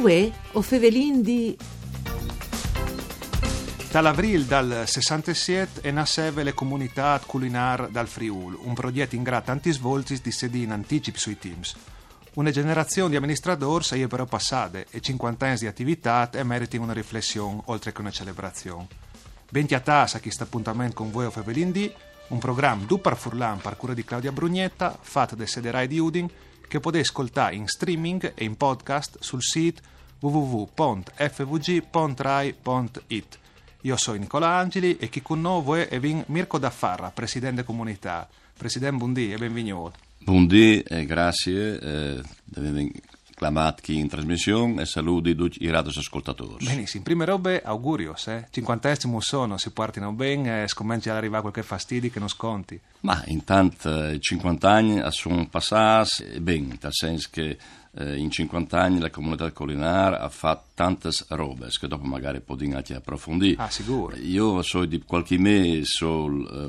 VUÊ O FEVELIN DI. Dall'avril dal 67 è nasceva le Comunitât culinâr dal Friûl, un progetto in grado antisvoltis di sedi in anticipo sui teams. Una generazione di amministratori si è però passata e 50 anni di attività e meriti una riflessione oltre che una celebrazione. Benti a tassa a questo appuntamento con VUE O Fevelin Di, un programma du par Furlan par cura di Claudia Brugnetta, fatto da sede Rai di Udin, che potete ascoltare in streaming e in podcast sul sito www.fvg.rai.it. Io sono Nicola Angeli e chi con noi è Mirko Daffara, presidente comunità. Presidente, buondì e benvenuto. Buondì e grazie di aver chiamato qui in trasmissione e saluti tutti i radioascoltatori. Benissimo, prima robe augurios, 50esimo sono, si partino bene e scommenti ad arrivare qualche fastidio che non sconti. Ma intanto 50 anni sono passati bene, nel senso che in 50 anni la comunità culinare ha fatto tante robe che dopo magari potremmo approfondire. Ah, sicuro. Io sono di qualche mese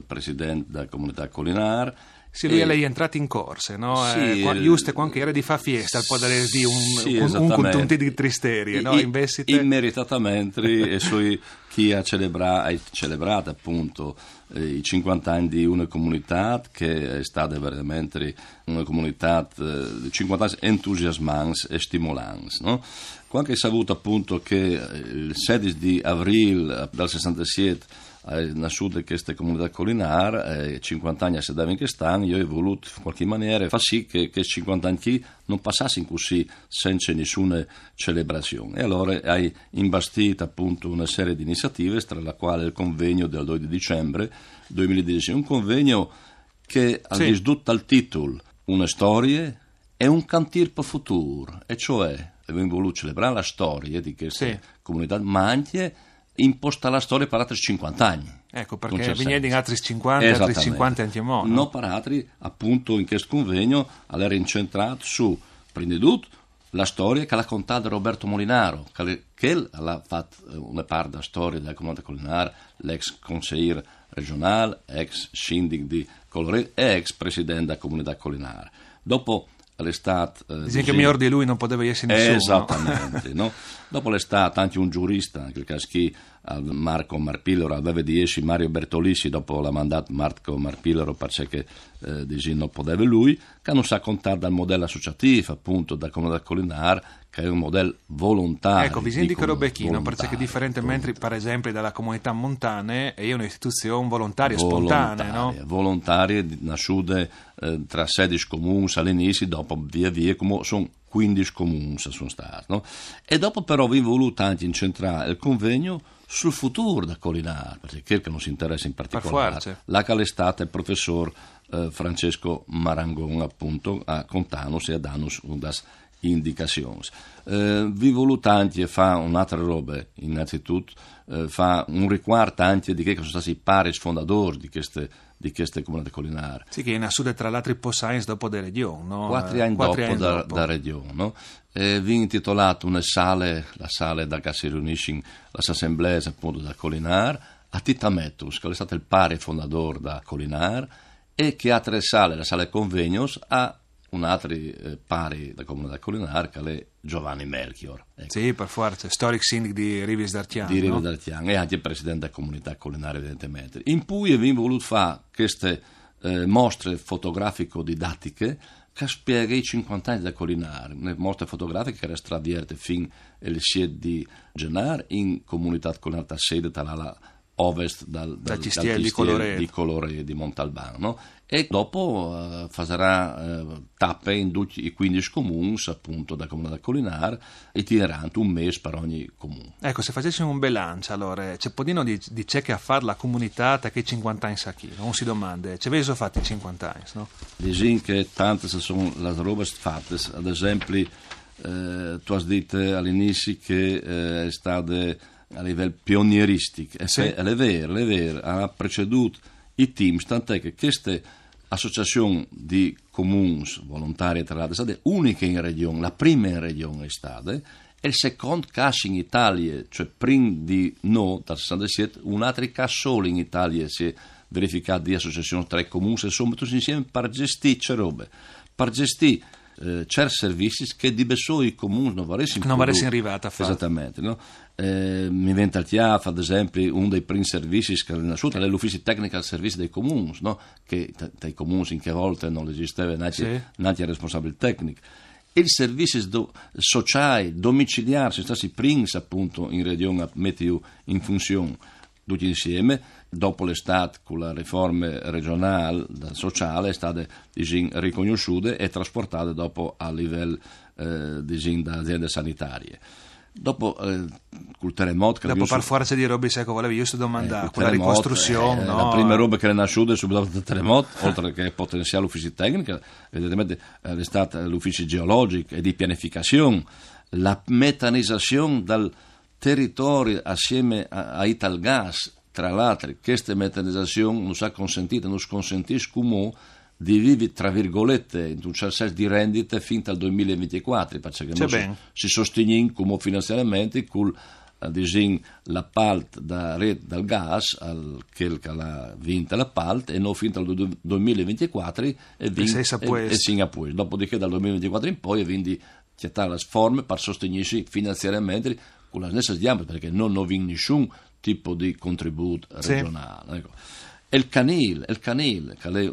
presidente della comunità culinare. Sì, lui e lei è entrato in corse, no? Sì, giusto quando era di fa fiesta, al po' dare di un contenuto di tristerie, no? Immeritatamente, e sono chi ha celebrato appunto i 50 anni di una comunità che è stata veramente una comunità di 50 anni entusiasmante e stimolante, no? Quando è saputo appunto che il 16 di avril del 67 è nasciuta questa comunità culinare, 50 anni si dava in quest'anno, io ho voluto in qualche maniera far sì che 50 anni chi non passassero così senza nessuna celebrazione. E allora hai imbastito appunto una serie di iniziative, tra la quale il convegno del 2 dicembre 2010, un convegno che ha disdotto al titolo una storia e un cantir per futuro, e cioè abbiamo voluto celebrare la storia di questa comunità, ma anche imposta la storia per altri 50 anni. Ecco, perché vignette in altri 50, altri 50 anche mo'. No, per altri, appunto, in questo convegno era incentrato su, prima di tutto, la storia che l'ha contata Roberto Molinaro, che ha fatto una parte della storia della comunità culinare, l'ex consigliere regionale, ex sindaco di Colorado e ex presidente della comunità culinare. Dopo l'estate che miglior di lui non poteva esserci nessuno, esattamente. No? Dopo l'estate anche un giurista, anche il caschi Marco Marpillero, aveva di essi Mario Bertolissi, dopo la mandato Marco Marpillero perché non poteva lui, che non sa contare dal modello associativo appunto da comunità culinare, che è un modello volontario. Ecco, vi indico Robechino, perché differentemente per esempio dalla comunità montane è un'istituzione volontaria spontanea, no? Volontaria nasciute tra 16 comuni all'inizio, dopo via via come sono 15 comuni sono stati, no? E dopo però vi voluto anche incentrare il convegno sul futuro da culinare, perché non si interessa in particolare la calestata il professor Francesco Marangon appunto a Contanus e a Danus undas indicazioni. Vi voluto anche fa un'altra roba, innanzitutto fa un riguardo anche di che sono stati i pari fondatori di queste comunità culinare. Sì, che è nasciuta tra l'altro po' science dopo della regione, no? 4 anni dopo. Da regione, no? Vi intitolato una sala, la sala da che si riunisce la assemblea appunto da culinare, a Tita Metus, che è stato il pari fondatore da culinare, e che ha tre sale, la sala convegnos a un altro pari da comunità culinare che è Giovanni Melchior. Ecco. Sì, per forza, storic sindaco di Rives d'Artian. Di Rives d'Artian, no? E anche presidente della comunità culinare, evidentemente. In cui abbiamo voluto fare queste mostre fotografico-didattiche che spiega i 50 anni da culinare. Una mostra fotografica che era stradvierte fino al 6 di gennaio in comunità culinare da sede dalla ovest dal Cistiel di Colore di Montalbano, no? E dopo farà tappe in tutti i 15 comuni appunto da comunità culinare, itinerante un mese per ogni comune. Ecco, se facessimo un bilancio, allora c'è podino di c'è che a fare la comunità che 50 anni sa chi, non si domanda c'è veso fatti 50 anni, no? Disin che tante sono le robe fatte, ad esempio tu hai detto all'inizio che è stata a livello pionieristico, e se è vero, ha preceduto i teams, tant'è che queste associazioni di comuni volontari tra l'altro è stata unica in regione, la prima in regione è stata, e il secondo caso in Italia, cioè prima di no, dal 67, un altro caso solo in Italia si è verificato di associazioni tra i comuni, e sono tutti insieme per gestire robe, per gestire certi servizi che di besso i comuni non varessero arrivati a fare. Esattamente, no? Mi viene al TIAF, ad esempio, uno dei primi servizi che nascuto è l'ufficio tecnico al servizio dei comuni, no? Che dai comuni in che volte non esisteva neanche il responsabile tecnico. E i servizi sociali, domiciliari, sono stati primi appunto in regione a mettere in funzione tutti insieme. Dopo l'estate, con la riforma regionale sociale, è stata riconosciuta e trasportata dopo a livello da aziende sanitarie. Dopo col terremoto, dopo per forza di robe, sai che volevi io sto domandando quella ricostruzione, no? La prima roba che è nasciuta subito dopo il terremoto, oltre che potenziale ufficio tecnico, evidentemente è stato l'ufficio geologico e di pianificazione, la metanizzazione dal territorio assieme a Italgas. Tra l'altro, questa metanizzazione non consentì come di vivere, tra virgolette, in un certo senso di rendite fin dal 2024, perché si sostiene come finanziariamente con l'appalto da rete dal gas, che l'ha vinta l'appalto, e non fin dal 2024 e Singapore. Dopodiché dal 2024 in poi, quindi c'è la forma per sostenersi finanziariamente con la stessa diametro, perché non ho vinto nessun tipo di contributo regionale. Ecco. E il canil che è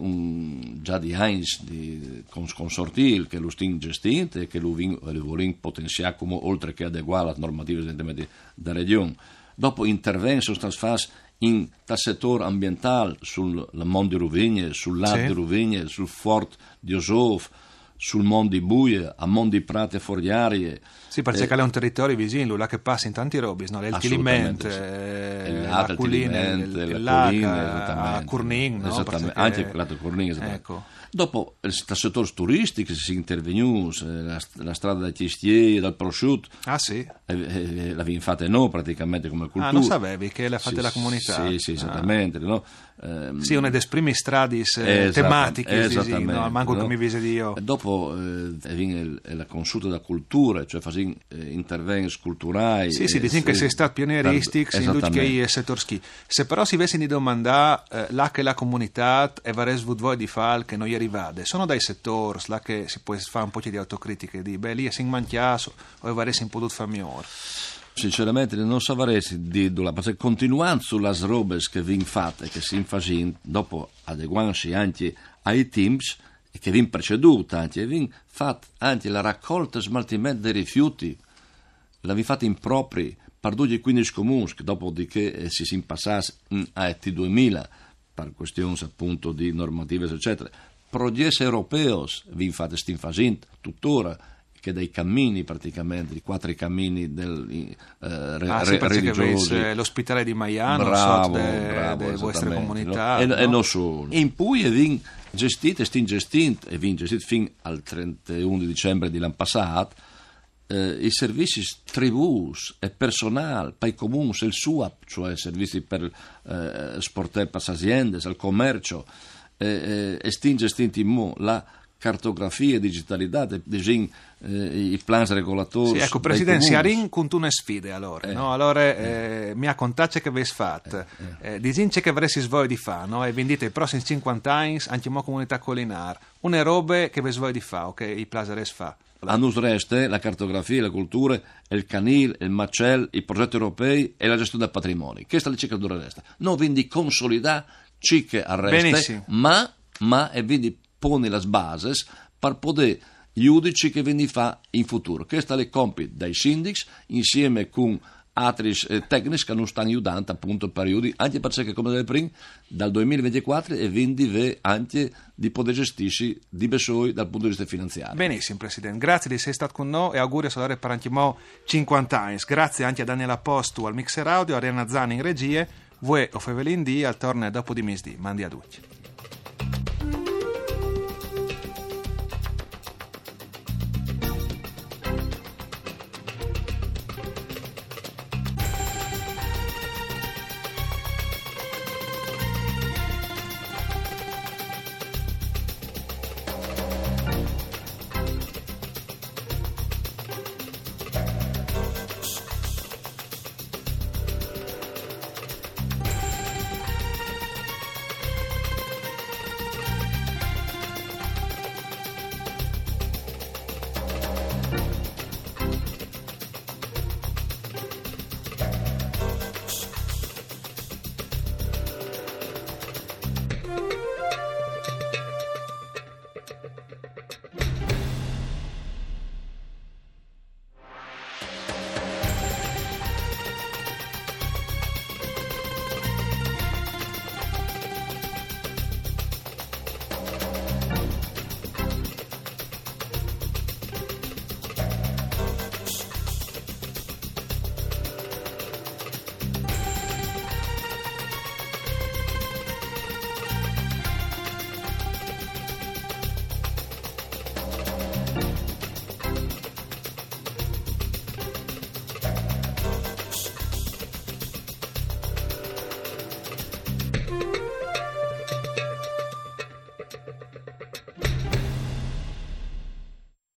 già di Heinz di consortile che lo sting gestito e che lo vuole potenziare come oltre che adeguare alle normative della regione. Dopo interventi sono stati fatti in settore ambientale sul Monte di Rovigne, sul Lago di Rovigne, sul Fort di Osof, sul Monte di Buie, a Monte di Prate Foriarie. Sì, perché è un territorio vicino, là che passa in tanti robis, no? Il Tilimente, la Culina, la Curnin, no? Anche la Curnin, esattamente. Ecco. Dopo il settore turistico si è intervenuto, la strada da Chiestie, dal prosciutto. Ah sì? L'avevi fatta noi praticamente come cultura. Ah, non sapevi che l'ha fatta la comunità? Sì, esattamente. No? Sì, una delle prime strade tematiche, esattamente, no? Manco no? Che mi vise di io. Dopo la consulta da cultura, cioè facendo interventi culturali. Sì, diciamo che sei stato pionieristico in settore ski. Se però si avessi di domandare là che la comunità e varese VUÊ di fare che noi arrivate, sono dai settori là che si può fare un po' di autocritiche di lì è sin manchiaso o varese un po' tutto famior. Sinceramente non saprei di dola, perché continuando sulle robe che vi fate, che si fanno, dopo adeguandosi anche ai teams che vi preceduta, anche vi fate anche la raccolta e smaltimento dei rifiuti, la vi fate impropri per 15 comuni, dopodiché si impassati a ET 2000 per questioni appunto di normative eccetera. Progetti europei vi fate stinfasint tuttora, che dei cammini praticamente, i 4 cammini del religiosi. Che l'ospitale di Maiano, bravo, vostre comunità. No? E non solo. E in poi vi gestite, e vi gestite fino al 31 dicembre dell'anno passato, i servizi tribus e personale per i comuni, il SUAP, cioè servizi per sportare per le aziende, il commercio, e stinti la cartografia, digitalità, i plan regolatori. Sì, ecco, Presidente, Arin con una sfida allora. No? Allora, mi ha contato che avessi fatto. Dicince che avresti svoglio di fare, no? E vendite i prossimi 50 anni anche mo comunità culinare. Una roba che avessi svoglio di fare, ok? I plan res fa. A noi resta la cartografia, la cultura, il canil, il macel, i progetti europei e la gestione del patrimonio. Questa è la ciccatura resta. Non quindi consolidare cicche al resto, ma e quindi pone le basi per poter giudici che vengono fa in futuro. Questo è il compito dei sindaci insieme con altri tecnici che non stanno aiutando appunto per aiutare, anche perché come delle prime dal 2024 e quindi anche di poter gestirsi di besoi dal punto di vista finanziario. Benissimo Presidente, grazie di essere stato con noi e auguri a salare per anche mo 50 anni. Grazie anche a Daniele Apostu al mixer audio, a Riana Zanni in regie, VUÊ O FEVELIN DI, al torneo dopo di misdì. Mandi a tutti.